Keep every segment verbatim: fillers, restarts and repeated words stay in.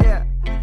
yeah.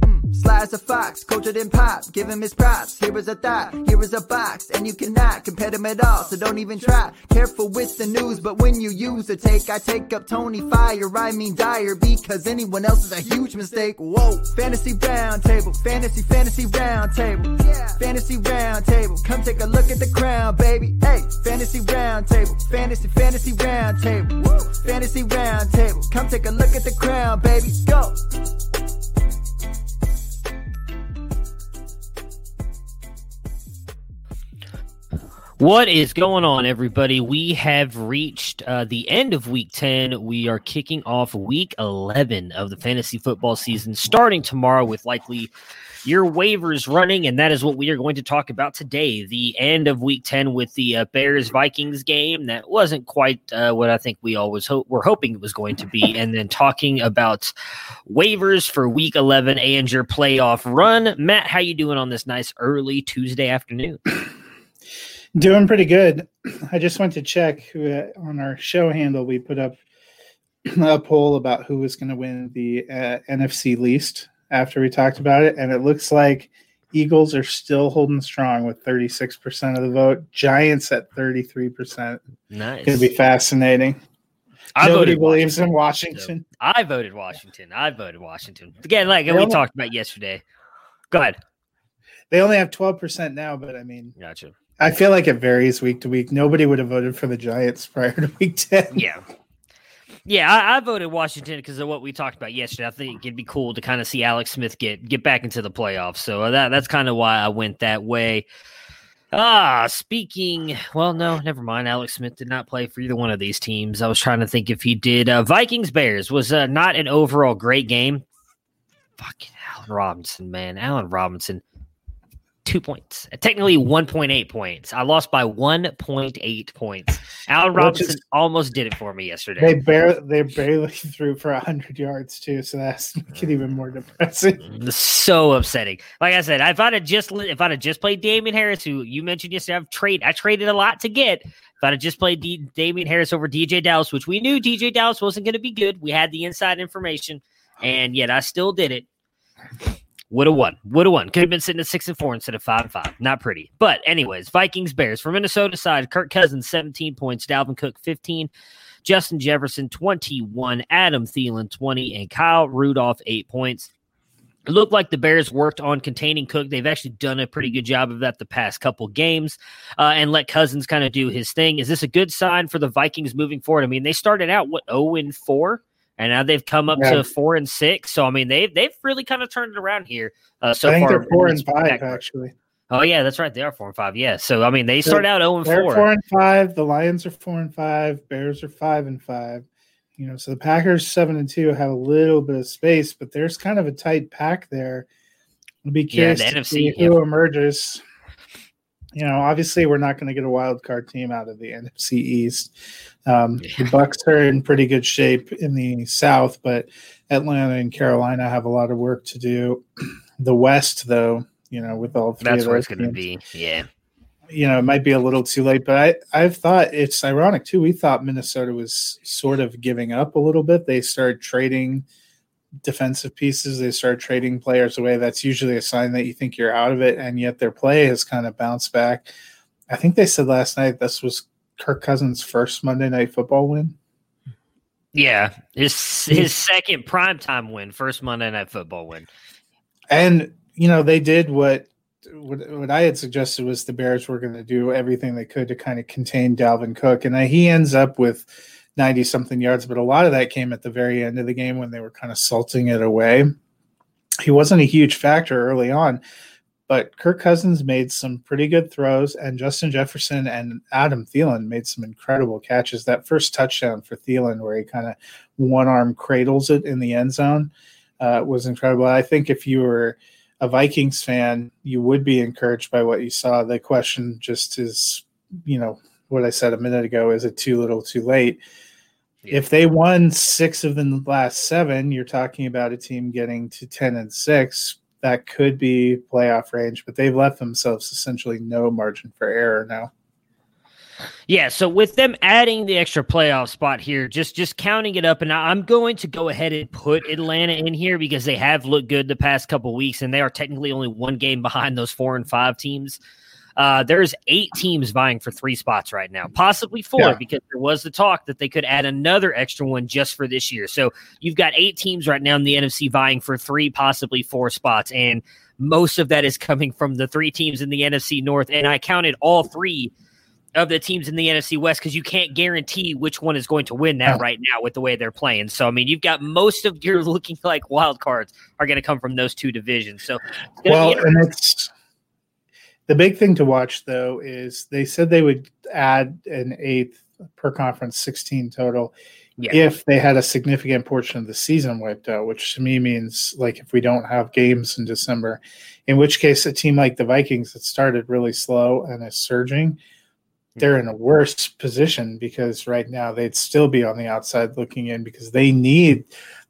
Mm. Sly as a fox, cultured in pop, give him his props. Here is a thought, here is a box, and you cannot compare him at all, so don't even try. Careful with the news, but when you use a take, I take up Tony Fire, I mean Dyer, because anyone else is a huge mistake. Whoa, Fantasy Roundtable, Fantasy, Fantasy Roundtable, yeah. Fantasy Roundtable, come take a look at the crown, baby. Hey, Fantasy Roundtable, Fantasy, Fantasy Roundtable, woo. Fantasy Roundtable, come take a look at the crown, baby. Go. What is going on, everybody? We have reached uh, the end of Week ten. We are kicking off Week eleven of the fantasy football season, starting tomorrow with likely your waivers running, and that is what we are going to talk about today. The end of Week ten with the uh, Bears-Vikings game. That wasn't quite uh, what I think we always ho- were hoping it was going to be, and then talking about waivers for Week eleven and your playoff run. Matt, how you doing on this nice early Tuesday afternoon? Doing pretty good. I just went to check uh, on our show handle. We put up a poll about who was going to win the uh, N F C East after we talked about it, and it looks like Eagles are still holding strong with thirty-six percent of the vote. Giants at thirty-three percent. Nice. Going to be fascinating. I Nobody voted believes Washington. in Washington. So I voted Washington. I voted Washington. Again, like we talked about yesterday. Go ahead. They only have twelve percent now, but I mean. Gotcha. I feel like it varies week to week. Nobody would have voted for the Giants prior to Week ten. Yeah. Yeah, I, I voted Washington because of what we talked about yesterday. I think it'd be cool to kind of see Alex Smith get, get back into the playoffs. So that that's kind of why I went that way. Ah, speaking – well, no, never mind. Alex Smith did not play for either one of these teams. I was trying to think if he did. Uh, Vikings-Bears was uh, not an overall great game. Fucking Allen Robinson, man. Allen Robinson. Two points. Technically one point eight points. I lost by one point eight points. Allen Robinson is, almost did it for me yesterday. They barely, they barely threw for one hundred yards, too, so that's making it even more depressing. So upsetting. Like I said, if I'd have just, if I'd have just played Damian Harris, who you mentioned yesterday, I've trade, I traded a lot to get. If I'd have just played D, Damian Harris over D J Dallas, which we knew D J Dallas wasn't going to be good. We had the inside information, and yet I still did it. Would have won. Would have won. Could have been sitting at six and four instead of five and five. Not pretty. But anyways, Vikings, Bears. From Minnesota side, Kirk Cousins, seventeen points. Dalvin Cook, fifteen. Justin Jefferson, twenty-one. Adam Thielen, twenty. And Kyle Rudolph, eight points. It looked like the Bears worked on containing Cook. They've actually done a pretty good job of that the past couple games uh, and let Cousins kind of do his thing. Is this a good sign for the Vikings moving forward? I mean, they started out, what, oh and four? And now they've come up yeah. to four and six. So I mean, they've they've really kind of turned it around here. Uh, so I think far. They're four and five, actually. Oh yeah, that's right. They are four and five. Yeah. So I mean, they start out zero and four. They're four and five. The Lions are four and five. Bears are five and five. You know, so the Packers seven and two have a little bit of space, but there's kind of a tight pack there. I'll be curious yeah, the to N F C, see who yeah. emerges. you know, obviously we're not going to get a wild card team out of the N F C East. Um, yeah. The Bucks are in pretty good shape in the South, but Atlanta and Carolina have a lot of work to do. The West, though, you know, with all three that's of where it's going to be. Yeah. You know, it might be a little too late, but I, I've thought it's ironic, too. We thought Minnesota was sort of giving up a little bit. They started trading defensive pieces. They start trading players away. That's usually a sign that you think you're out of it, and yet their play has kind of bounced back. I think they said last night this was Kirk Cousins' first Monday Night Football win. Yeah, his his second primetime win, first Monday Night Football win. And, you know, they did what what, what I had suggested was the Bears were going to do everything they could to kind of contain Dalvin Cook, and he ends up with ninety-something yards, but a lot of that came at the very end of the game when they were kind of salting it away. He wasn't a huge factor early on, but Kirk Cousins made some pretty good throws, and Justin Jefferson and Adam Thielen made some incredible catches. That first touchdown for Thielen, where he kind of one-arm cradles it in the end zone, uh, was incredible. I think if you were a Vikings fan, you would be encouraged by what you saw. The question just is, you know, what I said a minute ago, is it too little, too late? If they won six of the last seven, you're talking about a team getting to ten and six. That could be playoff range, but they've left themselves essentially no margin for error now. Yeah, so with them adding the extra playoff spot here, just just counting it up, and I'm going to go ahead and put Atlanta in here because they have looked good the past couple weeks, and they are technically only one game behind those four and five teams. Uh, there's eight teams vying for three spots right now, possibly four, yeah. because there was the talk that they could add another extra one just for this year. So you've got eight teams right now in the N F C vying for three, possibly four spots. And most of that is coming from the three teams in the N F C North. And I counted all three of the teams in the N F C West because you can't guarantee which one is going to win that right now with the way they're playing. So, I mean, you've got most of your looking like wild cards are going to come from those two divisions. So, it's well, be- and it's. The big thing to watch, though, is they said they would add an eighth per conference, sixteen total, yeah. if they had a significant portion of the season wiped out, which to me means, like, if we don't have games in December, in which case a team like the Vikings that started really slow and is surging, they're in a worse position because right now they'd still be on the outside looking in because they need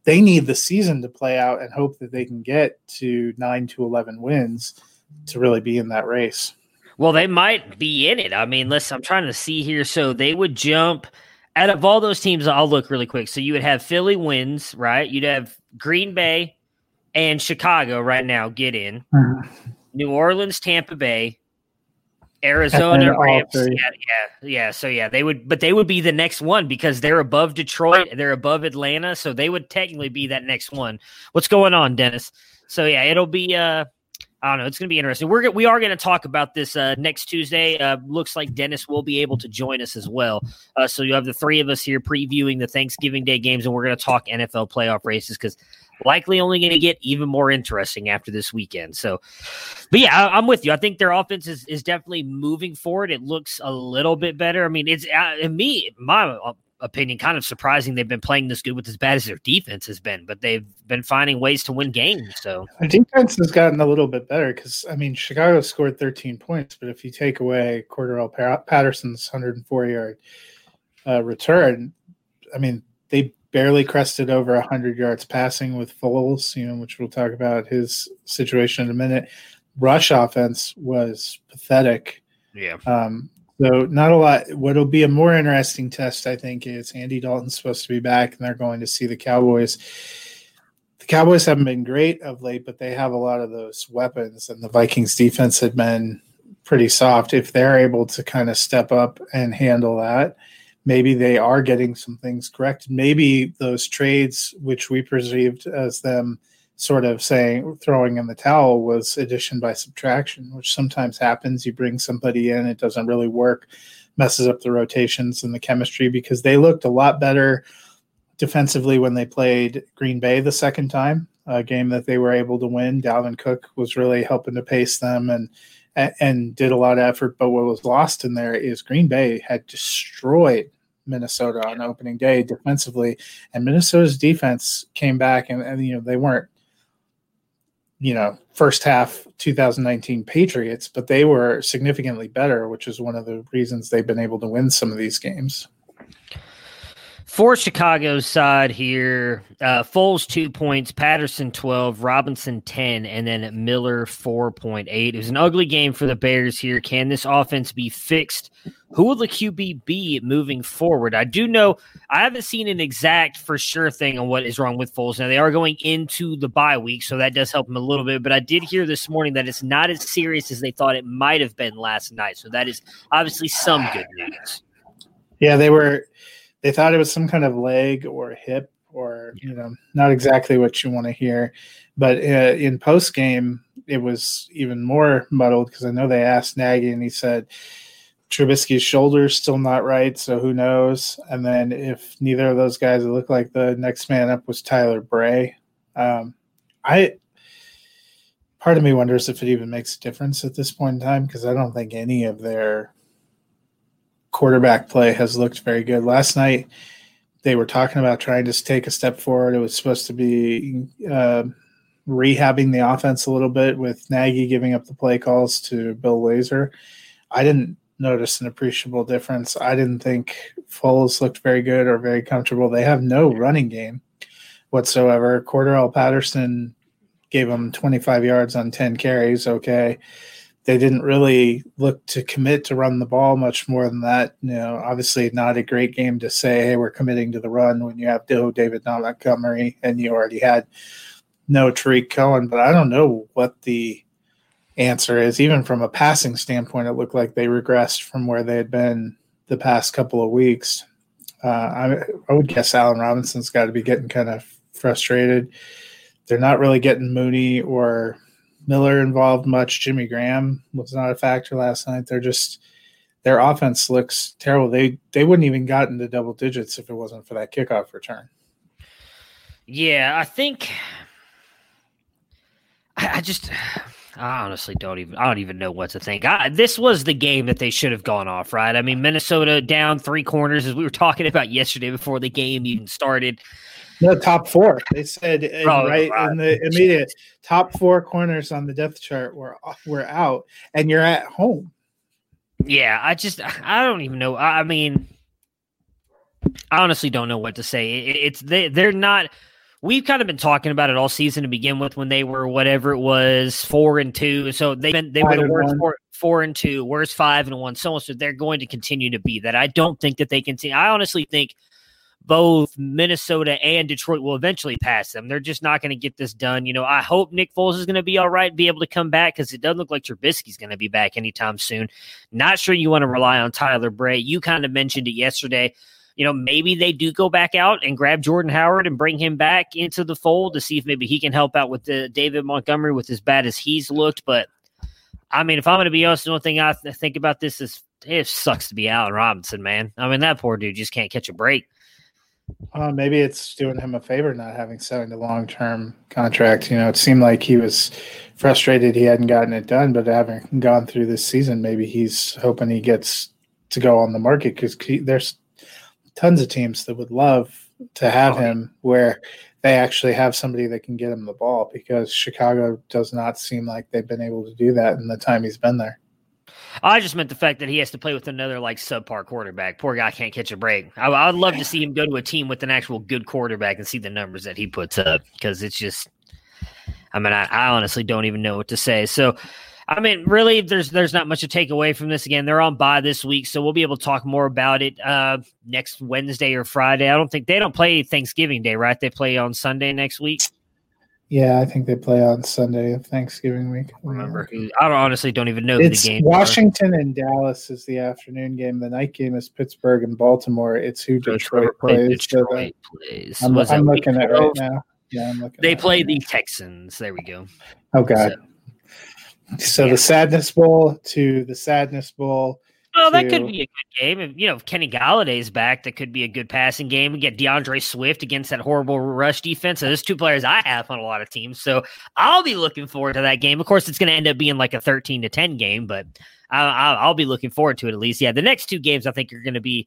they need the season to play out and hope that they can get to nine to eleven wins to really be in that race. Well, they might be in it. I mean, listen, I'm trying to see here. So they would jump out of all those teams. I'll look really quick. So you would have Philly wins, right? You'd have Green Bay and Chicago right now get in. Mm-hmm. New Orleans, Tampa Bay, Arizona, Rams. Yeah, yeah, yeah. So yeah, they would, but they would be the next one because they're above Detroit. They're above Atlanta. So they would technically be that next one. What's going on, Dennis? So yeah, it'll be, uh, I don't know. It's going to be interesting. We're we are going to talk about this uh, next Tuesday. Uh, looks like Dennis will be able to join us as well. Uh, so you have the three of us here previewing the Thanksgiving Day games, and we're going to talk N F L playoff races because likely only going to get even more interesting after this weekend. So, but yeah, I, I'm with you. I think their offense is, is definitely moving forward. It looks a little bit better. I mean, it's uh, in me my. Uh, opinion, kind of surprising they've been playing this good with as bad as their defense has been, but they've been finding ways to win games. So their defense has gotten a little bit better because, I mean, Chicago scored thirteen points, but if you take away Cordarrelle Patterson's one hundred four-yard uh, return, I mean, they barely crested over one hundred yards passing with Foles, you know, which we'll talk about his situation in a minute. Rush offense was pathetic. Yeah. Um, So not a lot. What'll be a more interesting test, I think, is Andy Dalton's supposed to be back, and they're going to see the Cowboys. The Cowboys haven't been great of late, but they have a lot of those weapons, and the Vikings defense had been pretty soft. If they're able to kind of step up and handle that, maybe they are getting some things correct. Maybe those trades, which we perceived as them sort of saying throwing in the towel, was addition by subtraction, which sometimes happens. You bring somebody in, it doesn't really work, messes up the rotations and the chemistry, because they looked a lot better defensively when they played Green Bay the second time, a game that they were able to win. Dalvin Cook was really helping to pace them and and did a lot of effort. But what was lost in there is Green Bay had destroyed Minnesota on opening day defensively, and Minnesota's defense came back, and, and you know they weren't you know, first half two thousand nineteen Patriots, but they were significantly better, which is one of the reasons they've been able to win some of these games. For Chicago's side here, uh, Foles two points, Patterson twelve, Robinson ten, and then Miller four point eight. It was an ugly game for the Bears here. Can this offense be fixed? Who will the Q B be moving forward? I do know I haven't seen an exact for sure thing on what is wrong with Foles. Now, they are going into the bye week, so that does help him a little bit. But I did hear this morning that it's not as serious as they thought it might have been last night. So that is obviously some good news. Yeah, they were... They thought it was some kind of leg or hip or, you know, not exactly what you want to hear. But uh, in post game, it was even more muddled because I know they asked Nagy and he said Trubisky's shoulder's still not right. So who knows? And then if neither of those guys look like the next man up was Tyler Bray. Um, I part of me wonders if it even makes a difference at this point in time because I don't think any of their quarterback play has looked very good. Last night, they were talking about trying to take a step forward. It was supposed to be uh, rehabbing the offense a little bit with Nagy giving up the play calls to Bill Lazor. I didn't notice an appreciable difference. I didn't think Foles looked very good or very comfortable. They have no running game whatsoever. Cordarrelle Patterson gave them twenty-five yards on ten carries. Okay. They didn't really look to commit to run the ball much more than that. You know, obviously not a great game to say, hey, we're committing to the run when you have David Montgomery and you already had no Tariq Cohen. But I don't know what the answer is. Even from a passing standpoint, it looked like they regressed from where they had been the past couple of weeks. Uh, I, I would guess Allen Robinson's got to be getting kind of frustrated. They're not really getting Mooney or Miller involved much. Jimmy Graham was not a factor last night. They're just their offense looks terrible. They they wouldn't even gotten to double digits if it wasn't for that kickoff return. Yeah, I think I just I honestly don't even I don't even know what to think. I, this was the game that they should have gone off, right? I mean, Minnesota down three corners as we were talking about yesterday before the game even started. No, top four. They said oh, right God. In the immediate top four corners on the depth chart were were out, and you're at home. Yeah, I just I don't even know. I mean, I honestly don't know what to say. It, it's they they're not. We've kind of been talking about it all season to begin with when they were whatever it was four and two. So they've been they were the worst four, four and two, worst five and one. So on. So they're going to continue to be that. I don't think that they can see. I honestly think both Minnesota and Detroit will eventually pass them. They're just not going to get this done. You know, I hope Nick Foles is going to be all right and be able to come back because it doesn't look like Trubisky's going to be back anytime soon. Not sure you want to rely on Tyler Bray. You kind of mentioned it yesterday. You know, maybe they do go back out and grab Jordan Howard and bring him back into the fold to see if maybe he can help out with the David Montgomery with as bad as he's looked. But, I mean, if I'm going to be honest, the only thing I th- think about this is it sucks to be Allen Robinson, man. I mean, that poor dude just can't catch a break. Uh, maybe it's doing him a favor not having signed a long-term contract. You know, it seemed like he was frustrated he hadn't gotten it done, but having gone through this season, maybe he's hoping he gets to go on the market because there's tons of teams that would love to have oh. him where they actually have somebody that can get him the ball because Chicago does not seem like they've been able to do that in the time he's been there. I just meant the fact that he has to play with another like subpar quarterback. Poor guy can't catch a break. I, I would love to see him go to a team with an actual good quarterback and see the numbers that he puts up because it's just, I mean, I, I honestly don't even know what to say. So, I mean, really, there's there's not much to take away from this. Again, they're on bye this week, so we'll be able to talk more about it uh, next Wednesday or Friday. I don't think they don't play Thanksgiving Day, right? They play on Sunday next week. Yeah, I think they play on Sunday of Thanksgiving week. I remember, I don't, honestly don't even know it's the game. Washington and Dallas is the afternoon game. The night game is Pittsburgh and Baltimore. It's who Detroit plays. Detroit plays. I'm, I'm looking at it right now. Yeah, I'm looking. They play the Texans. There we go. Oh God. So, so yeah. The Sadness Bowl to the Sadness Bowl. Oh, that could be a good game. If, you know, if Kenny Galladay's back, that could be a good passing game. We get DeAndre Swift against that horrible rush defense. So there's two players I have on a lot of teams, so I'll be looking forward to that game. Of course, it's going to end up being like a thirteen to ten game, but I'll, I'll be looking forward to it at least. Yeah, the next two games I think are going to be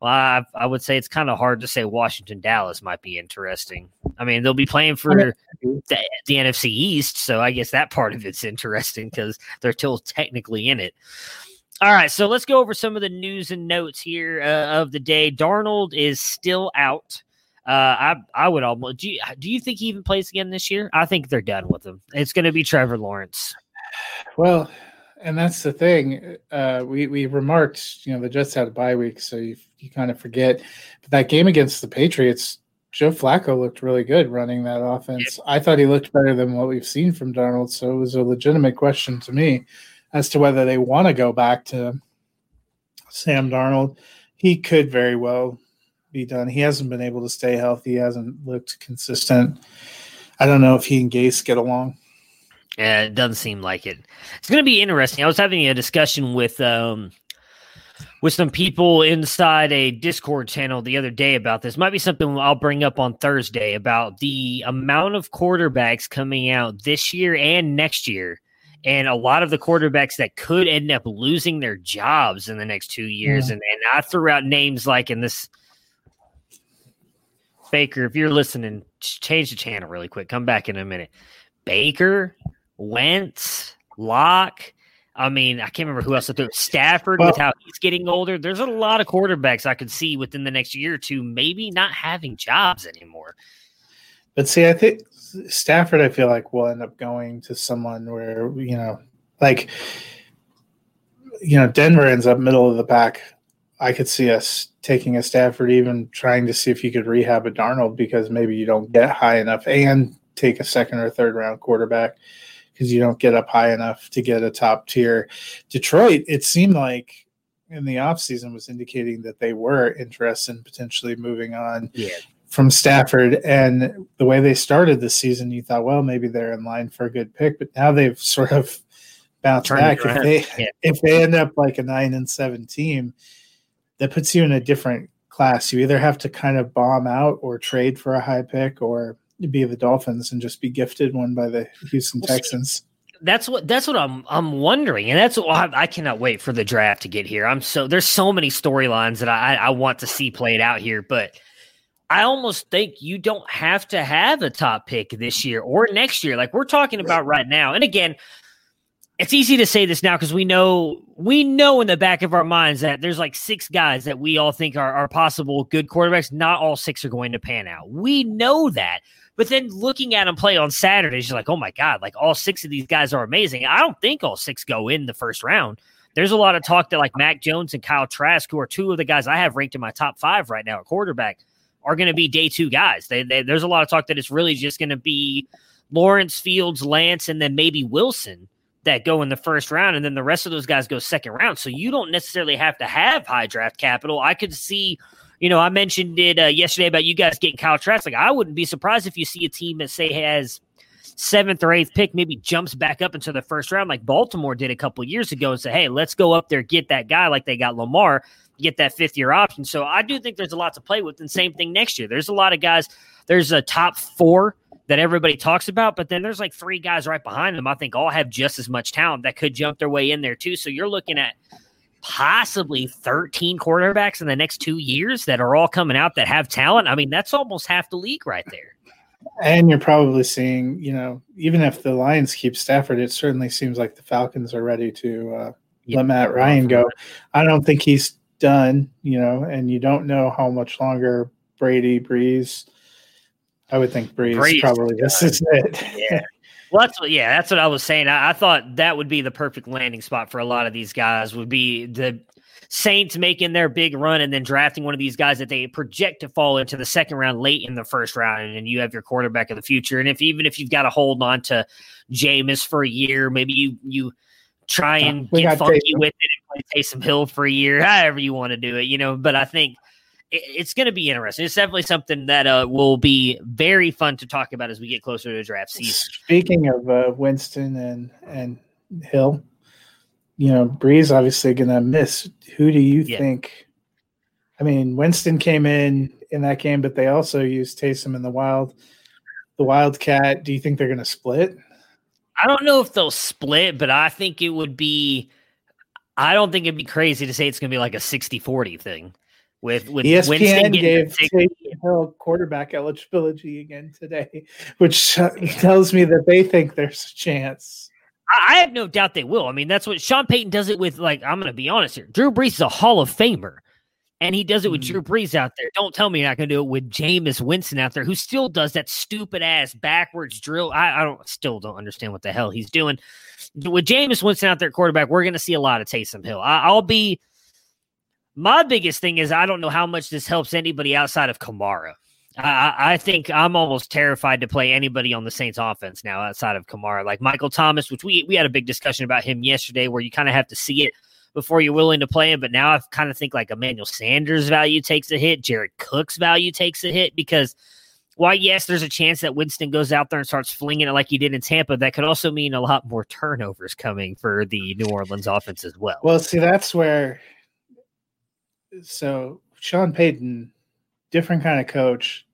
Well, I, I would say it's kind of hard to say Washington, Dallas might be interesting. I mean, they'll be playing for I mean, the, the N F C East, so I guess that part of it's interesting because they're still technically in it. All right, so let's go over some of the news and notes here uh, of the day. Darnold is still out. Uh, I I would almost do you, do you think he even plays again this year? I think they're done with him. It's going to be Trevor Lawrence. Well, and that's the thing. Uh, we we remarked, you know, the Jets had a bye week, so you you kind of forget. But that game against the Patriots, Joe Flacco looked really good running that offense. I thought he looked better than what we've seen from Darnold, so it was a legitimate question to me as to whether they want to go back to Sam Darnold. He could very well be done. He hasn't been able to stay healthy. He hasn't looked consistent. I don't know if he and Gase get along. Yeah, it doesn't seem like it. It's going to be interesting. I was having a discussion with um, with some people inside a Discord channel the other day about this. Might be something I'll bring up on Thursday about the amount of quarterbacks coming out this year and next year. And a lot of the quarterbacks that could end up losing their jobs in the next two years. Yeah. And, and I threw out names like in this. Baker, if you're listening, change the channel really quick. Come back in a minute. Baker, Wentz, Locke. I mean, I can't remember who else. I threw. Stafford, well, with how he's getting older. There's a lot of quarterbacks I could see within the next year or two maybe not having jobs anymore. But see, I think Stafford, I feel like, will end up going to someone where, you know, like, you know, Denver ends up middle of the pack. I could see us taking a Stafford, even trying to see if you could rehab a Darnold, because maybe you don't get high enough and take a second or third round quarterback because you don't get up high enough to get a top tier. Detroit, it seemed like, in the offseason was indicating that they were interested in potentially moving on yeah. from Stafford. And the way they started this season, you thought, well, maybe they're in line for a good pick, but now they've sort of bounced Turn back. If they, yeah. if they end up like a nine and seven team, that puts you in a different class. You either have to kind of bomb out or trade for a high pick or be the Dolphins and just be gifted one by the Houston well, Texans. That's what that's what I'm I'm wondering, and that's why I, I cannot wait for the draft to get here. I'm so there's so many storylines that I, I want to see played out here, but I almost think you don't have to have a top pick this year or next year, like we're talking about right now. And again, it's easy to say this now because we know we know in the back of our minds that there's like six guys that we all think are, are possible good quarterbacks. Not all six are going to pan out. We know that. But then looking at them play on Saturdays, you're like, oh, my God, like all six of these guys are amazing. I don't think all six go in the first round. There's a lot of talk that like Mac Jones and Kyle Trask, who are two of the guys I have ranked in my top five right now at quarterback, are going to be day two guys. They, they, there's a lot of talk that it's really just going to be Lawrence, Fields, Lance, and then maybe Wilson that go in the first round, and then the rest of those guys go second round. So you don't necessarily have to have high draft capital. I could see – You know, I mentioned it uh, yesterday about you guys getting Kyle Trask. Like, I wouldn't be surprised if you see a team that, say, has seventh or eighth pick, maybe jumps back up into the first round like Baltimore did a couple of years ago and say, hey, let's go up there, get that guy like they got Lamar, get that fifth-year option. So I do think there's a lot to play with, and same thing next year. There's a lot of guys. There's a top four that everybody talks about, but then there's like three guys right behind them I think all have just as much talent that could jump their way in there too. So you're looking at – possibly thirteen quarterbacks in the next two years that are all coming out that have talent. I mean, that's almost half the league right there. And you're probably seeing, you know, even if the Lions keep Stafford, it certainly seems like the Falcons are ready to uh, yeah. let Matt Ryan go. I don't think he's done, you know, and you don't know how much longer Brady, Brees. I would think Brees, Brees probably this is it. Yeah. Well, that's what, yeah, that's what I was saying. I, I thought that would be the perfect landing spot for a lot of these guys would be the Saints making their big run and then drafting one of these guys that they project to fall into the second round late in the first round, and then you have your quarterback of the future. And if even if you've got to hold on to Jameis for a year, maybe you you try and we get funky Taysom. with it and play Taysom Hill for a year, however you want to do it, you know. But I think it, it's going to be interesting. It's definitely something that uh, will be very fun to talk about as we get closer to the draft season. Speaking of uh, Winston and, and Hill, you know, Brees obviously going to miss. Who do you yeah. think? I mean, Winston came in in that game, but they also used Taysom in the wild, the Wildcat. Do you think they're going to split? I don't know if they'll split, but I think it would be, I don't think it'd be crazy to say it's going to be like a sixty forty thing. With with E S P N Winston gave Taysom Hill quarterback eligibility again today, which uh, tells me that they think there's a chance. I have no doubt they will. I mean, that's what Sean Payton does it with. Like, I'm going to be honest here. Drew Brees is a Hall of Famer, and he does it with mm. Drew Brees out there. Don't tell me you're not going to do it with Jameis Winston out there, who still does that stupid ass backwards drill. I, I don't still don't understand what the hell he's doing with Jameis Winston out there, quarterback. We're going to see a lot of Taysom Hill. I, I'll be. My biggest thing is I don't know how much this helps anybody outside of Kamara. I, I think I'm almost terrified to play anybody on the Saints offense now outside of Kamara. Like Michael Thomas, which we, we had a big discussion about him yesterday where you kind of have to see it before you're willing to play him. But now I kind of think like Emmanuel Sanders' value takes a hit. Jared Cook's value takes a hit because while, yes, there's a chance that Winston goes out there and starts flinging it like he did in Tampa, that could also mean a lot more turnovers coming for the New Orleans offense as well. Well, see, that's where... So Sean Payton, different kind of coach.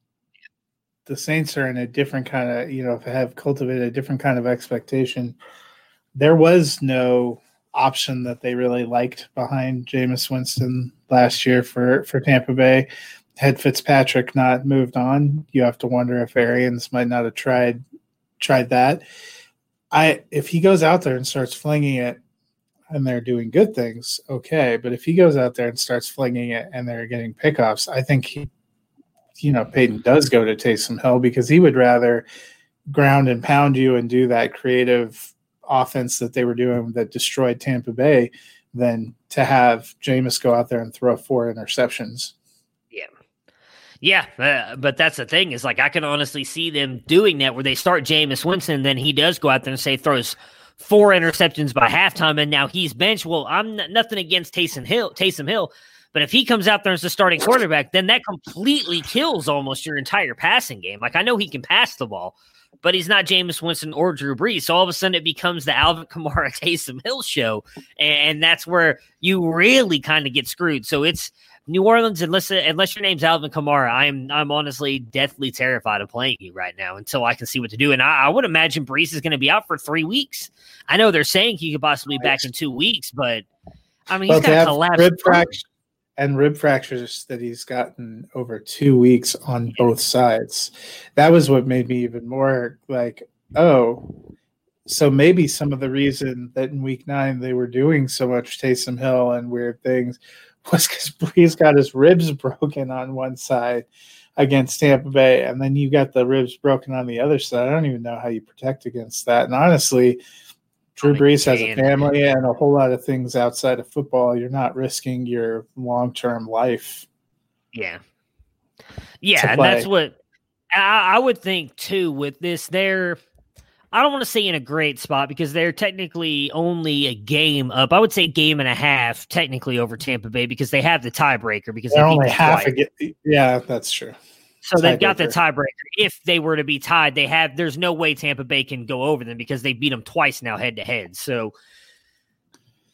The Saints are in a different kind of, you know, have cultivated a different kind of expectation. There was no option that they really liked behind Jameis Winston last year for, for Tampa Bay. Had Fitzpatrick not moved on, you have to wonder if Arians might not have tried tried that. I if he goes out there and starts flinging it, and they're doing good things, okay. But if he goes out there and starts flinging it and they're getting pickoffs, I think, he, you know, Peyton does go to Taysom Hill because he would rather ground and pound you and do that creative offense that they were doing that destroyed Tampa Bay than to have Jameis go out there and throw four interceptions. Yeah. Yeah. Uh, but that's the thing is like I can honestly see them doing that where they start Jameis Winston, then he does go out there and say throws – four interceptions by halftime, and now he's benched. Well, I'm n- nothing against Taysom Hill, Taysom Hill, but if he comes out there as the starting quarterback, then that completely kills almost your entire passing game. Like, I know he can pass the ball, but he's not Jameis Winston or Drew Brees. So all of a sudden it becomes the Alvin Kamara Taysom Hill show, and, and that's where you really kind of get screwed. So it's New Orleans, unless unless your name's Alvin Kamara, I'm I'm honestly deathly terrified of playing you right now until I can see what to do. And I, I would imagine Brees is going to be out for three weeks. I know they're saying he could possibly be back in two weeks, but I mean he's well, got collapsed rib fractures and rib fractures that he's gotten over two weeks on yeah. both sides. That was what made me even more like, oh, so maybe some of the reason that in week nine they were doing so much Taysom Hill and weird things was because Brees got his ribs broken on one side against Tampa Bay, and then you got the ribs broken on the other side. I don't even know how you protect against that. And honestly, Drew Brees has a family and a whole lot of things outside of football. You're not risking your long-term life. Yeah. Yeah, and that's what I, I would think, too, with this there – I don't want to say in a great spot because they're technically only a game up. I would say game and a half technically over Tampa Bay because they have the tiebreaker because they're they only half a game. Yeah, that's true. So tie they've got breaker. the tiebreaker. If they were to be tied, they have. There's no way Tampa Bay can go over them because they beat them twice now head to head. So,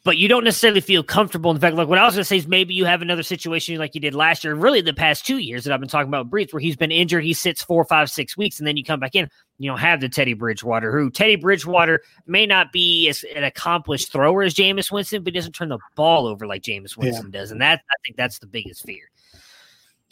but you don't necessarily feel comfortable. In fact, like what I was going to say is maybe you have another situation like you did last year, really the past two years that I've been talking about, Brees, where he's been injured. He sits four, five, six weeks, and then you come back in. You know, have the Teddy Bridgewater, who Teddy Bridgewater may not be as an accomplished thrower as Jameis Winston, but he doesn't turn the ball over like Jameis Winston yeah. does. And that I think that's the biggest fear.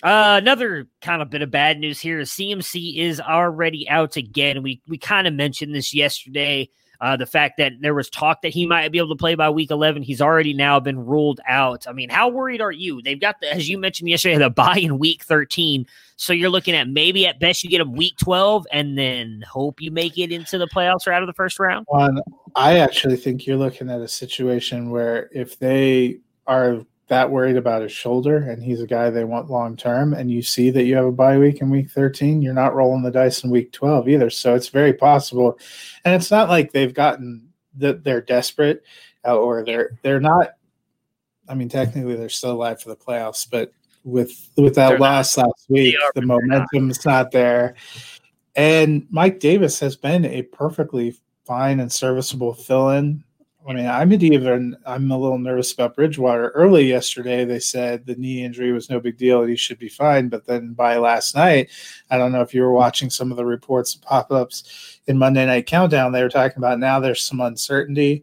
Uh, another kind of bit of bad news here is C M C is already out again. We we kind of mentioned this yesterday, uh, the fact that there was talk that he might be able to play by week eleven. He's already now been ruled out. I mean, how worried are you? They've got, the, as you mentioned yesterday, the bye in week thirteen. So you're looking at maybe at best you get them week twelve and then hope you make it into the playoffs or out of the first round. One, I actually think you're looking at a situation where if they are that worried about his shoulder and he's a guy they want long-term and you see that you have a bye week in week thirteen, you're not rolling the dice in week twelve either. So it's very possible. And it's not like they've gotten that they're desperate uh, or they're, they're not, I mean, technically they're still alive for the playoffs, but With with that loss last week, the momentum's not there. And Mike Davis has been a perfectly fine and serviceable fill-in. I mean, I'm even I'm a little nervous about Bridgewater. Early yesterday, they said the knee injury was no big deal and he should be fine. But then by last night, I don't know if you were watching some of the reports and pop-ups in Monday Night Countdown. They were talking about now there's some uncertainty.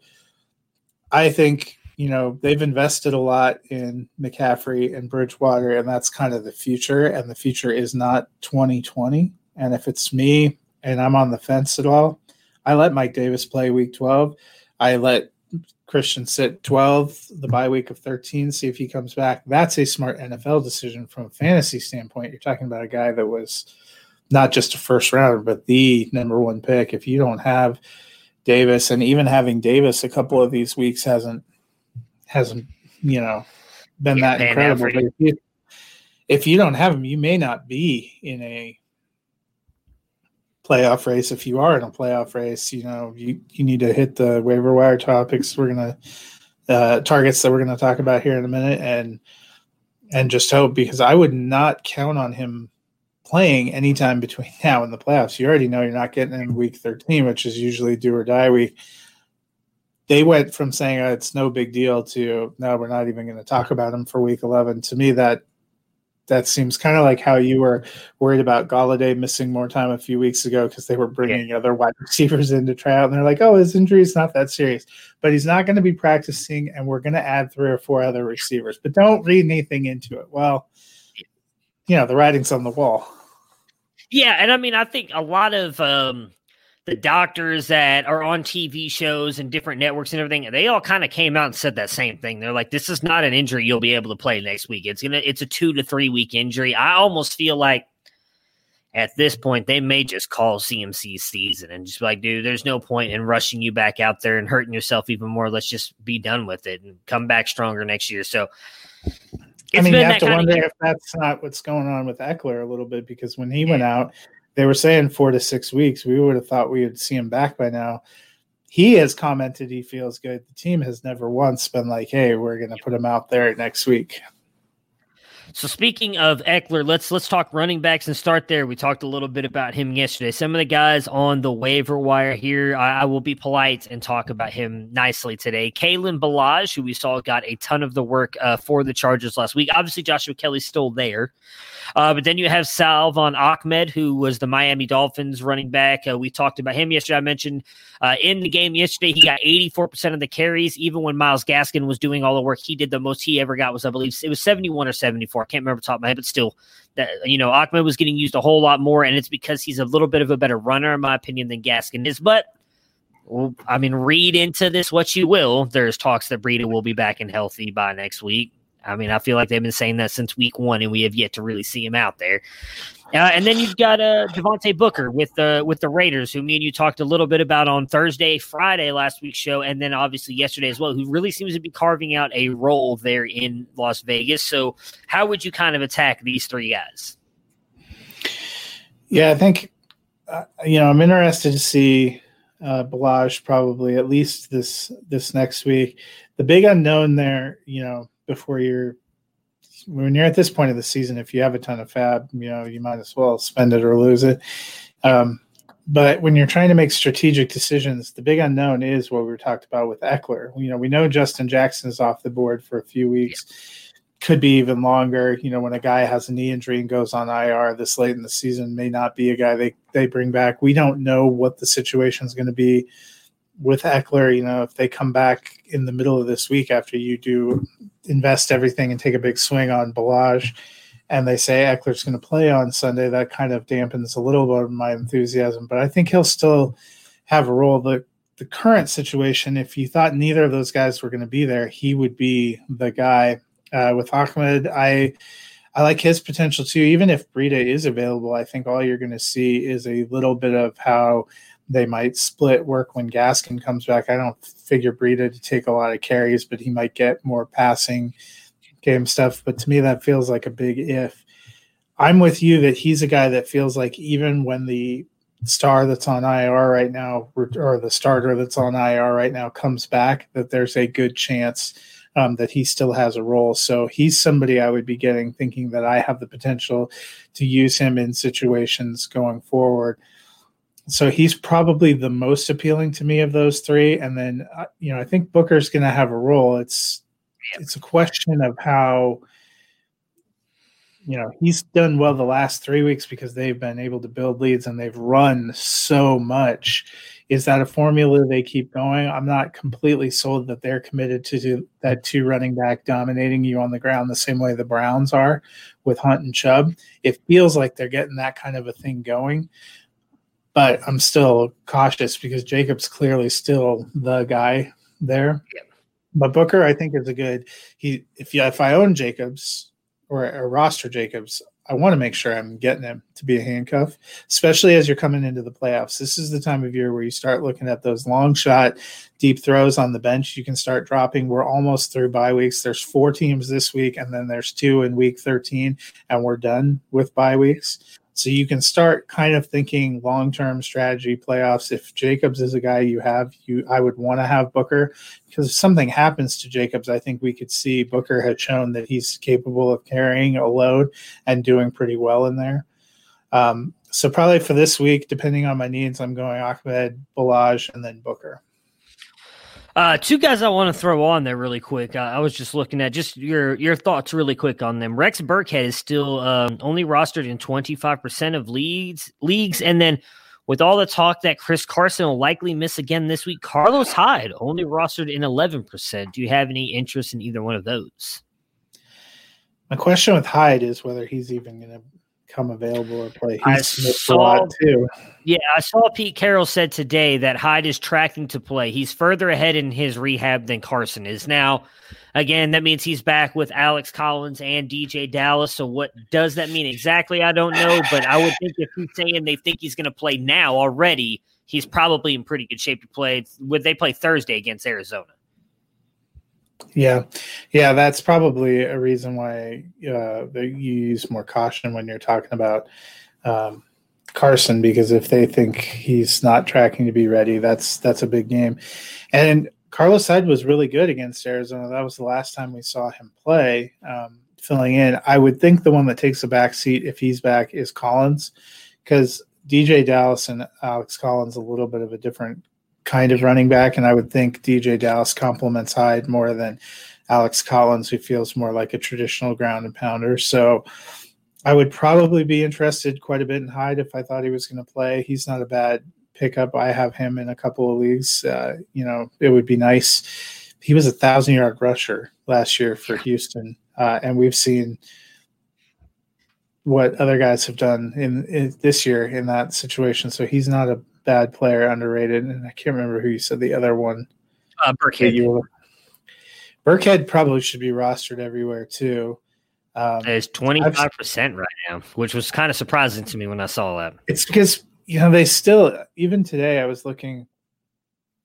I think. you know, they've invested a lot in McCaffrey and Bridgewater, and that's kind of the future, and the future is not twenty twenty. And if it's me and I'm on the fence at all, I let Mike Davis play week twelve. I let Christian sit twelve, the bye week of thirteen, see if he comes back. That's a smart N F L decision from a fantasy standpoint. You're talking about a guy that was not just a first round, but the number one pick. If you don't have Davis, and even having Davis a couple of these weeks hasn't, hasn't, you know, been yeah, that incredible. But if, you, if you don't have him, you may not be in a playoff race. If you are in a playoff race, you know, you, you need to hit the waiver wire topics. We're going to uh, targets that we're going to talk about here in a minute, and, and just hope, because I would not count on him playing anytime between now and the playoffs. You already know you're not getting in week thirteen, which is usually do or die week. They went from saying, oh, it's no big deal to, no, we're not even going to talk about him for week eleven. To me, that that seems kind of like how you were worried about Golladay missing more time a few weeks ago because they were bringing yeah. other wide receivers in to try out, and they're like, oh, his injury is not that serious. But he's not going to be practicing, and we're going to add three or four other receivers. But don't read anything into it. Well, you know, the writing's on the wall. Yeah, and I mean, I think a lot of um, the doctors that are on T V shows and different networks and everything, they all kind of came out and said that same thing. They're like, this is not an injury you'll be able to play next week. It's gonna, it's a two to three week injury. I almost feel like at this point, they may just call C M C's season and just be like, dude, there's no point in rushing you back out there and hurting yourself even more. Let's just be done with it and come back stronger next year. So, it's I mean, you have to wonder if that's not what's going on with Eckler a little bit, because when he yeah. went out, they were saying four to six weeks. We would have thought we would see him back by now. He has commented he feels good. The team has never once been like, hey, we're going to put him out there next week. So speaking of Eckler, let's let's talk running backs and start there. We talked a little bit about him yesterday. Some of the guys on the waiver wire here, I, I will be polite and talk about him nicely today. Kalen Ballage, who we saw got a ton of the work uh, for the Chargers last week. Obviously, Joshua Kelly's still there. Uh, but then you have Salvon Ahmed, who was the Miami Dolphins running back. Uh, we talked about him yesterday. I mentioned uh, in the game yesterday, he got eighty-four percent of the carries. Even when Myles Gaskin was doing all the work, he did the most he ever got was, I believe, it was seventy-one or seventy-four. I can't remember top of my head, but still, that, you know, Ahmed was getting used a whole lot more, and it's because he's a little bit of a better runner, in my opinion, than Gaskin is. But, well, I mean, read into this what you will. There's talks that Breida will be back and healthy by next week. I mean, I feel like they've been saying that since week one, and we have yet to really see him out there. Uh, and then you've got uh, Devontae Booker with the, with the Raiders, who me and you talked a little bit about on Thursday, Friday, last week's show, and then obviously yesterday as well, who really seems to be carving out a role there in Las Vegas. So how would you kind of attack these three guys? Yeah, I think, uh, you know, I'm interested to see uh, Ballage probably at least this this next week. The big unknown there, you know, before you're when you're at this point of the season, if you have a ton of fab, you know, you might as well spend it or lose it. Um, but when you're trying to make strategic decisions, the big unknown is what we talked about with Eckler. You know, we know Justin Jackson is off the board for a few weeks, yeah. could be even longer. You know, when a guy has a knee injury and goes on I R this late in the season, may not be a guy they, they bring back. We don't know what the situation is going to be with Eckler. You know, if they come back in the middle of this week after you do invest everything and take a big swing on Ballage, and they say Eckler's going to play on Sunday, that kind of dampens a little bit of my enthusiasm. But I think he'll still have a role. The, the current situation, if you thought neither of those guys were going to be there, he would be the guy. Uh, with Ahmed, I I like his potential too. Even if Breida is available, I think all you're going to see is a little bit of how they might split work when Gaskin comes back. I don't figure Breida to take a lot of carries, but he might get more passing game stuff. But to me, that feels like a big if. I'm with you that he's a guy that feels like even when the star that's on I R right now, or the starter that's on I R right now, comes back, that there's a good chance um, that he still has a role. So he's somebody I would be getting, thinking that I have the potential to use him in situations going forward. So he's probably the most appealing to me of those three. And then, uh, you know, I think Booker's going to have a role. It's, it's a question of how you know, he's done well the last three weeks because they've been able to build leads and they've run so much. Is that a formula they keep going? I'm not completely sold that they're committed to do that two running back dominating you on the ground the same way the Browns are with Hunt and Chubb. It feels like they're getting that kind of a thing going, but I'm still cautious because Jacob's clearly still the guy there. Yep. But Booker, I think, is a good he. If you, if I own Jacobs or, or roster Jacobs, I want to make sure I'm getting him to be a handcuff, especially as you're coming into the playoffs. This is the time of year where you start looking at those long shot, deep throws on the bench. You can start dropping. We're almost through bye weeks. There's four teams this week, and then there's two in week thirteen, and we're done with bye weeks. So you can start kind of thinking long-term strategy playoffs. If Jacobs is a guy you have, you I would want to have Booker, because if something happens to Jacobs, I think we could see Booker had shown that he's capable of carrying a load and doing pretty well in there. Um, so probably for this week, depending on my needs, I'm going Ahmed, Balazs, and then Booker. Uh, two guys I want to throw on there really quick. I, I was just looking at just your your thoughts really quick on them. Rex Burkhead is still um, only rostered in twenty-five percent of leagues, leagues. And then with all the talk that Chris Carson will likely miss again this week, Carlos Hyde only rostered in eleven percent. Do you have any interest in either one of those? My question with Hyde is whether he's even going to come available or play. He's I saw, a lot too. Yeah, I saw Pete Carroll said today that Hyde is tracking to play. He's further ahead in his rehab than Carson is. Now, again, that means he's back with Alex Collins and D J Dallas. So what does that mean exactly? I don't know, but I would think if he's saying they think he's going to play now already, he's probably in pretty good shape to play. Would they play Thursday against Arizona? Yeah, yeah, that's probably a reason why uh, you use more caution when you're talking about um, Carson, because if they think he's not tracking to be ready, that's that's a big game. And Carlos Hyde was really good against Arizona. That was the last time we saw him play, um, filling in. I would think the one that takes the back seat if he's back is Collins, because D J Dallas and Alex Collins a little bit of a different kind of running back, and I would think D J Dallas compliments Hyde more than Alex Collins, who feels more like a traditional ground and pounder. So I would probably be interested quite a bit in Hyde if I thought he was going to play. He's not a bad pickup. I have him in a couple of leagues. Uh, you know, it would be nice. He was a thousand-yard rusher last year for Houston, uh, and we've seen what other guys have done in, in this year in that situation. So he's not a bad player, underrated, and I can't remember who you said the other one. Uh, Burkhead. You Burkhead probably should be rostered everywhere too. Um, it's twenty-five percent right now, which was kind of surprising to me when I saw that. It's because, you know, they still, even today I was looking,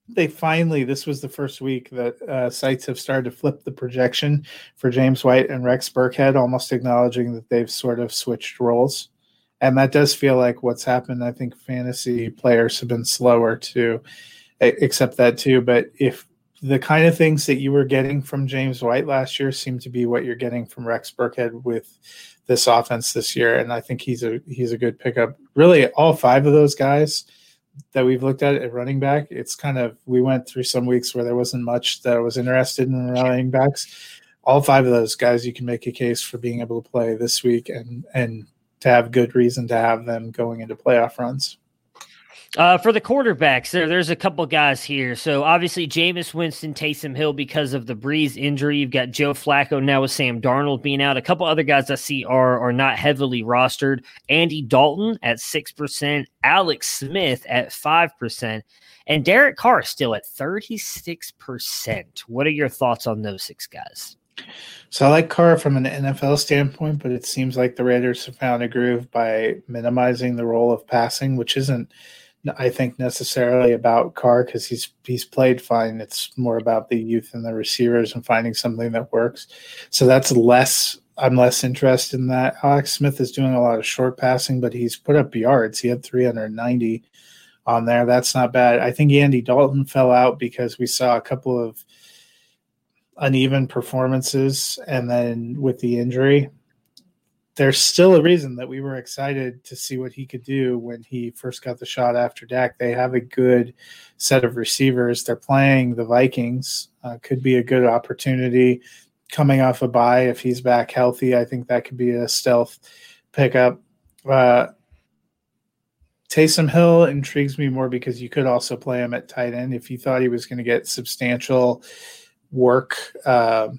they finally, this was the first week that uh, sites have started to flip the projection for James White and Rex Burkhead, almost acknowledging that they've sort of switched roles. And that does feel like what's happened. I think fantasy players have been slower to accept that too. But if the kind of things that you were getting from James White last year seem to be what you're getting from Rex Burkhead with this offense this year, and I think he's a he's a good pickup. Really, all five of those guys that we've looked at at running back, it's kind of, we went through some weeks where there wasn't much that I was interested in running backs. All five of those guys, you can make a case for being able to play this week and and. to have good reason to have them going into playoff runs. Uh, for the quarterbacks, there, there's a couple guys here. So obviously Jameis Winston, Taysom Hill, because of the Brees injury. You've got Joe Flacco now with Sam Darnold being out. A couple other guys I see are, are not heavily rostered. Andy Dalton at six percent, Alex Smith at five percent, and Derek Carr still at thirty-six percent. What are your thoughts on those six guys? So I like Carr from an N F L standpoint, but it seems like the Raiders have found a groove by minimizing the role of passing, which isn't, I think, necessarily about Carr because he's he's played fine. It's more about the youth and the receivers and finding something that works. So that's less. I'm less interested in that. Alex Smith is doing a lot of short passing, but he's put up yards. He had three hundred ninety on there. That's not bad. I think Andy Dalton fell out because we saw a couple of uneven performances, and then with the injury, there's still a reason that we were excited to see what he could do when he first got the shot after Dak. They have a good set of receivers. They're playing the Vikings. Uh, could be a good opportunity coming off a bye, if he's back healthy, I think that could be a stealth pickup. Uh, Taysom Hill intrigues me more because you could also play him at tight end if you thought he was going to get substantial work. Uh,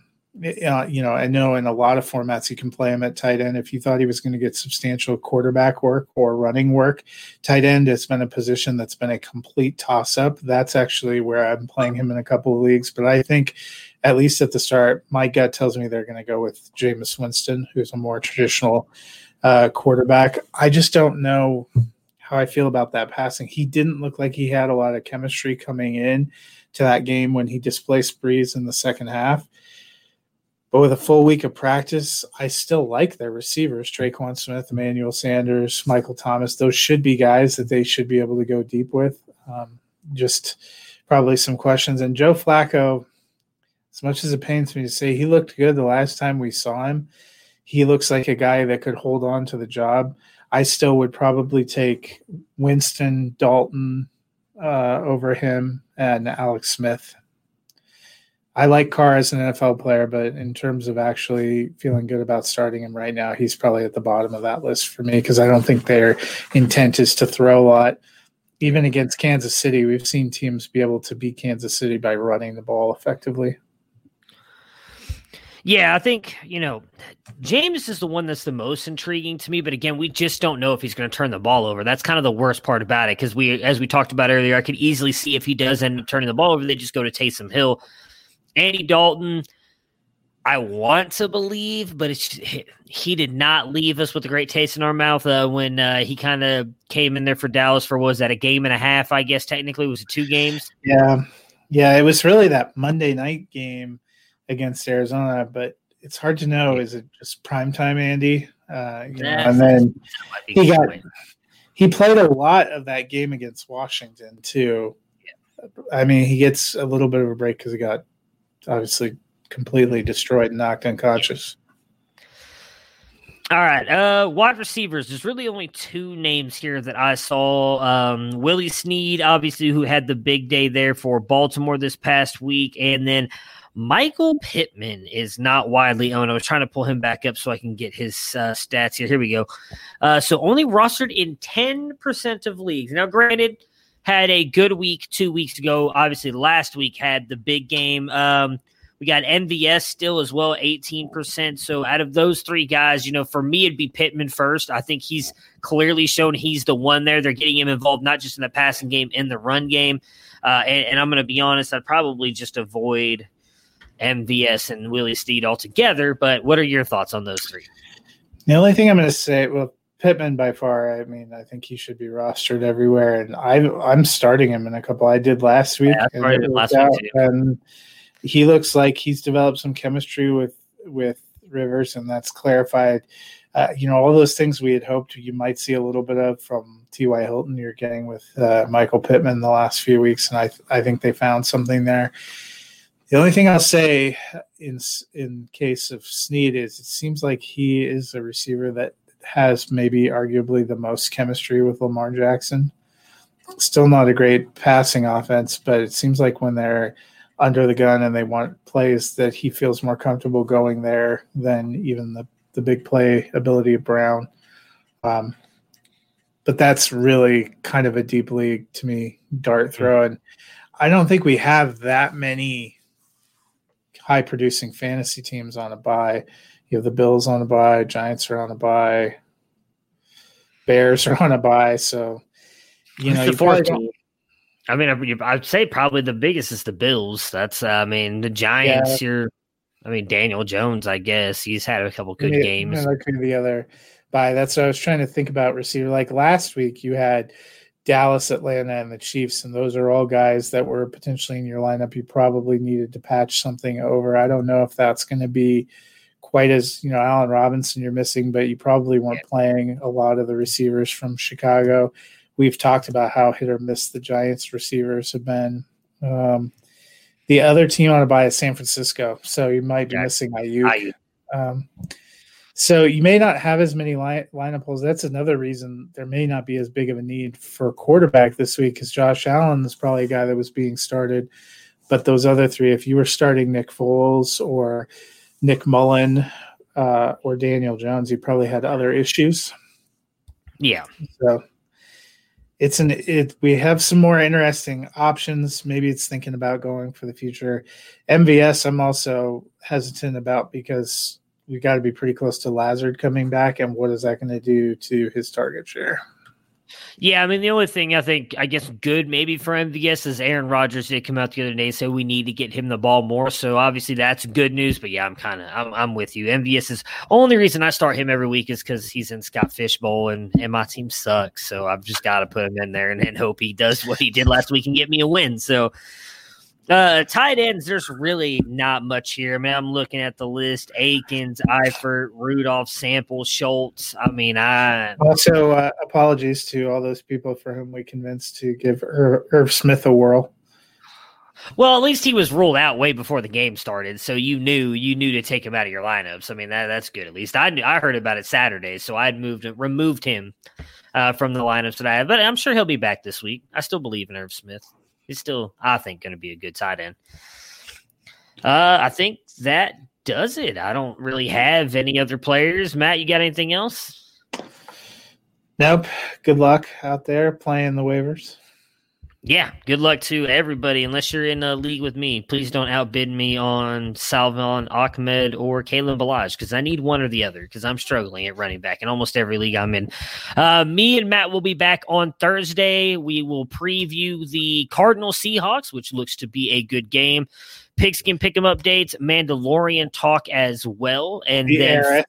you know, I know in a lot of formats you can play him at tight end if you thought he was going to get substantial quarterback work or running work. Tight end has been a position that's been a complete toss-up. That's actually where I'm playing him in a couple of leagues. But I think, at least at the start, my gut tells me they're going to go with Jameis Winston, who's a more traditional uh, quarterback. I just don't know how I feel about that passing. He didn't look like he had a lot of chemistry coming in to that game when he displaced Brees in the second half. But with a full week of practice, I still like their receivers, Traquan Smith, Emmanuel Sanders, Michael Thomas. Those should be guys that they should be able to go deep with. Um, just probably some questions. And Joe Flacco, as much as it pains me to say, he looked good the last time we saw him. He looks like a guy that could hold on to the job. I still would probably take Winston, Dalton uh, over him, and Alex Smith. I like Carr as an N F L player, but in terms of actually feeling good about starting him right now, he's probably at the bottom of that list for me because I don't think their intent is to throw a lot. Even against Kansas City, we've seen teams be able to beat Kansas City by running the ball effectively. Yeah, I think, you know, Jameis is the one that's the most intriguing to me. But again, we just don't know if he's going to turn the ball over. That's kind of the worst part about it because we, as we talked about earlier, I could easily see if he does end up turning the ball over, they just go to Taysom Hill. Andy Dalton, I want to believe, but it's, he did not leave us with a great taste in our mouth uh, when uh, he kind of came in there for Dallas for, what was that, a game and a half, I guess, technically? Was it two games? Yeah, yeah, it was really that Monday night game against Arizona, but it's hard to know. Is it just primetime Andy? Uh, you know, and then he got he played a lot of that game against Washington too. Yeah. I mean, he gets a little bit of a break because he got obviously completely destroyed and knocked unconscious. All right, uh, wide receivers. There's really only two names here that I saw. Um, Willie Snead, obviously, who had the big day there for Baltimore this past week, and then Michael Pittman is not widely owned. I was trying to pull him back up so I can get his uh, stats here. Here we go. Uh, so only rostered in ten percent of leagues. Now, granted, had a good week two weeks ago. Obviously, last week had the big game. Um, we got M V S still as well, eighteen percent. So out of those three guys, you know, for me, it'd be Pittman first. I think he's clearly shown he's the one there. They're getting him involved not just in the passing game, in the run game. Uh, and, and I'm going to be honest, I'd probably just avoid M V S and Willie Snead altogether, but what are your thoughts on those three? The only thing I'm going to say, well, Pittman by far, I mean, I think he should be rostered everywhere, and I, I'm starting him in a couple. I did last week, yeah, and, did last week and he looks like he's developed some chemistry with, with Rivers, and that's clarified. Uh, you know, all those things we had hoped you might see a little bit of from T Y Hilton, you're getting with uh, Michael Pittman the last few weeks, and I, I think they found something there. The only thing I'll say in in case of Snead is it seems like he is a receiver that has maybe arguably the most chemistry with Lamar Jackson. Still not a great passing offense, but it seems like when they're under the gun and they want plays that he feels more comfortable going there than even the, the big play ability of Brown. Um, but that's really kind of a deep league to me, dart throw. And I don't think we have that many high-producing fantasy teams on a bye. You have the Bills on a bye, Giants are on a bye, Bears are on a bye. So, you know, you probably, I mean, I'd say probably the biggest is the Bills. That's, I mean, the Giants. Yeah. You're, I mean, Daniel Jones. I guess he's had a couple good yeah, games. That could be the other bye. That's what I was trying to think about receiver. Like last week, you had Dallas, Atlanta, and the Chiefs, and those are all guys that were potentially in your lineup. You probably needed to patch something over. I don't know if that's going to be quite as, you know, Allen Robinson you're missing, but you probably weren't playing a lot of the receivers from Chicago. We've talked about how hit or miss the Giants receivers have been. Um, the other team on a bye is San Francisco, so you might be yeah. missing Ayuk. Um So you may not have as many line, lineup holes. That's another reason there may not be as big of a need for a quarterback this week because Josh Allen is probably a guy that was being started. But those other three, if you were starting Nick Foles or Nick Mullen uh, or Daniel Jones, you probably had other issues. Yeah. So it's an it. We have some more interesting options. Maybe it's thinking about going for the future. M V S, I'm also hesitant about because we got to be pretty close to Lazard coming back, and what is that going to do to his target share? Yeah, I mean, the only thing I think, I guess, good maybe for M V S is Aaron Rodgers did come out the other day and say we need to get him the ball more. So obviously that's good news. But yeah, I'm kind of I'm, I'm with you. M V S is only reason I start him every week is because he's in Scott Fishbowl and and my team sucks. So I've just got to put him in there and, and hope he does what he did last week and get me a win. So uh, tight ends, there's really not much here. I mean, I'm looking at the list: Akins, Eifert, Rudolph, Sample, Schultz. I mean, I also uh, apologies to all those people for whom we convinced to give Ir- Irv Smith a whirl. Well, at least he was ruled out way before the game started, so you knew you knew to take him out of your lineups. I mean, that that's good. At least I knew, I heard about it Saturday, so I'd moved removed him uh, from the lineups that I had. But I'm sure he'll be back this week. I still believe in Irv Smith. He's still, I think, going to be a good tight end. Uh, I think that does it. I don't really have any other players. Matt, you got anything else? Nope. Good luck out there playing the waivers. Yeah, good luck to everybody. Unless you're in a league with me, please don't outbid me on Salvon Ahmed or Kalen Ballage because I need one or the other because I'm struggling at running back in almost every league I'm in. Uh, me and Matt will be back on Thursday. We will preview the Cardinals Seahawks, which looks to be a good game. Pigskin pick 'em updates, Mandalorian talk as well, and yeah, then. Right.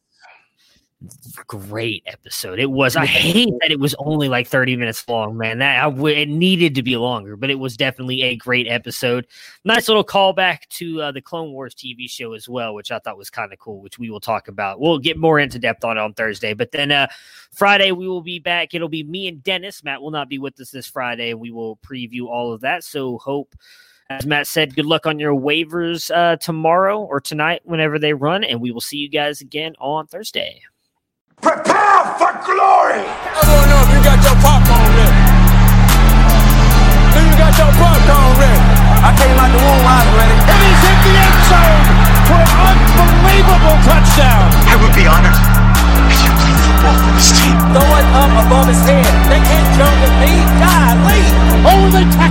Great episode it was. I hate that it was only like thirty minutes long, man. That I w- it needed to be longer, but it was definitely a great episode. Nice little callback to uh, the Clone Wars T V show as well, which I thought was kind of cool, which we will talk about. We'll get more into depth on it on Thursday, but then uh, Friday we will be back. It'll be me and Dennis. Matt will not be with us this Friday. We will preview all of that. So hope, as Matt said, good luck on your waivers uh, tomorrow or tonight whenever they run, and we will see you guys again on Thursday. Prepare for glory! I don't know if you got your popcorn ready. Do you got your popcorn ready? I came out the womb, I was ready. And he's hit the end zone for an unbelievable touchdown. I would be honored if you played football for this team. Throw it up above his head. They can't jump with me. Golly. Over the top.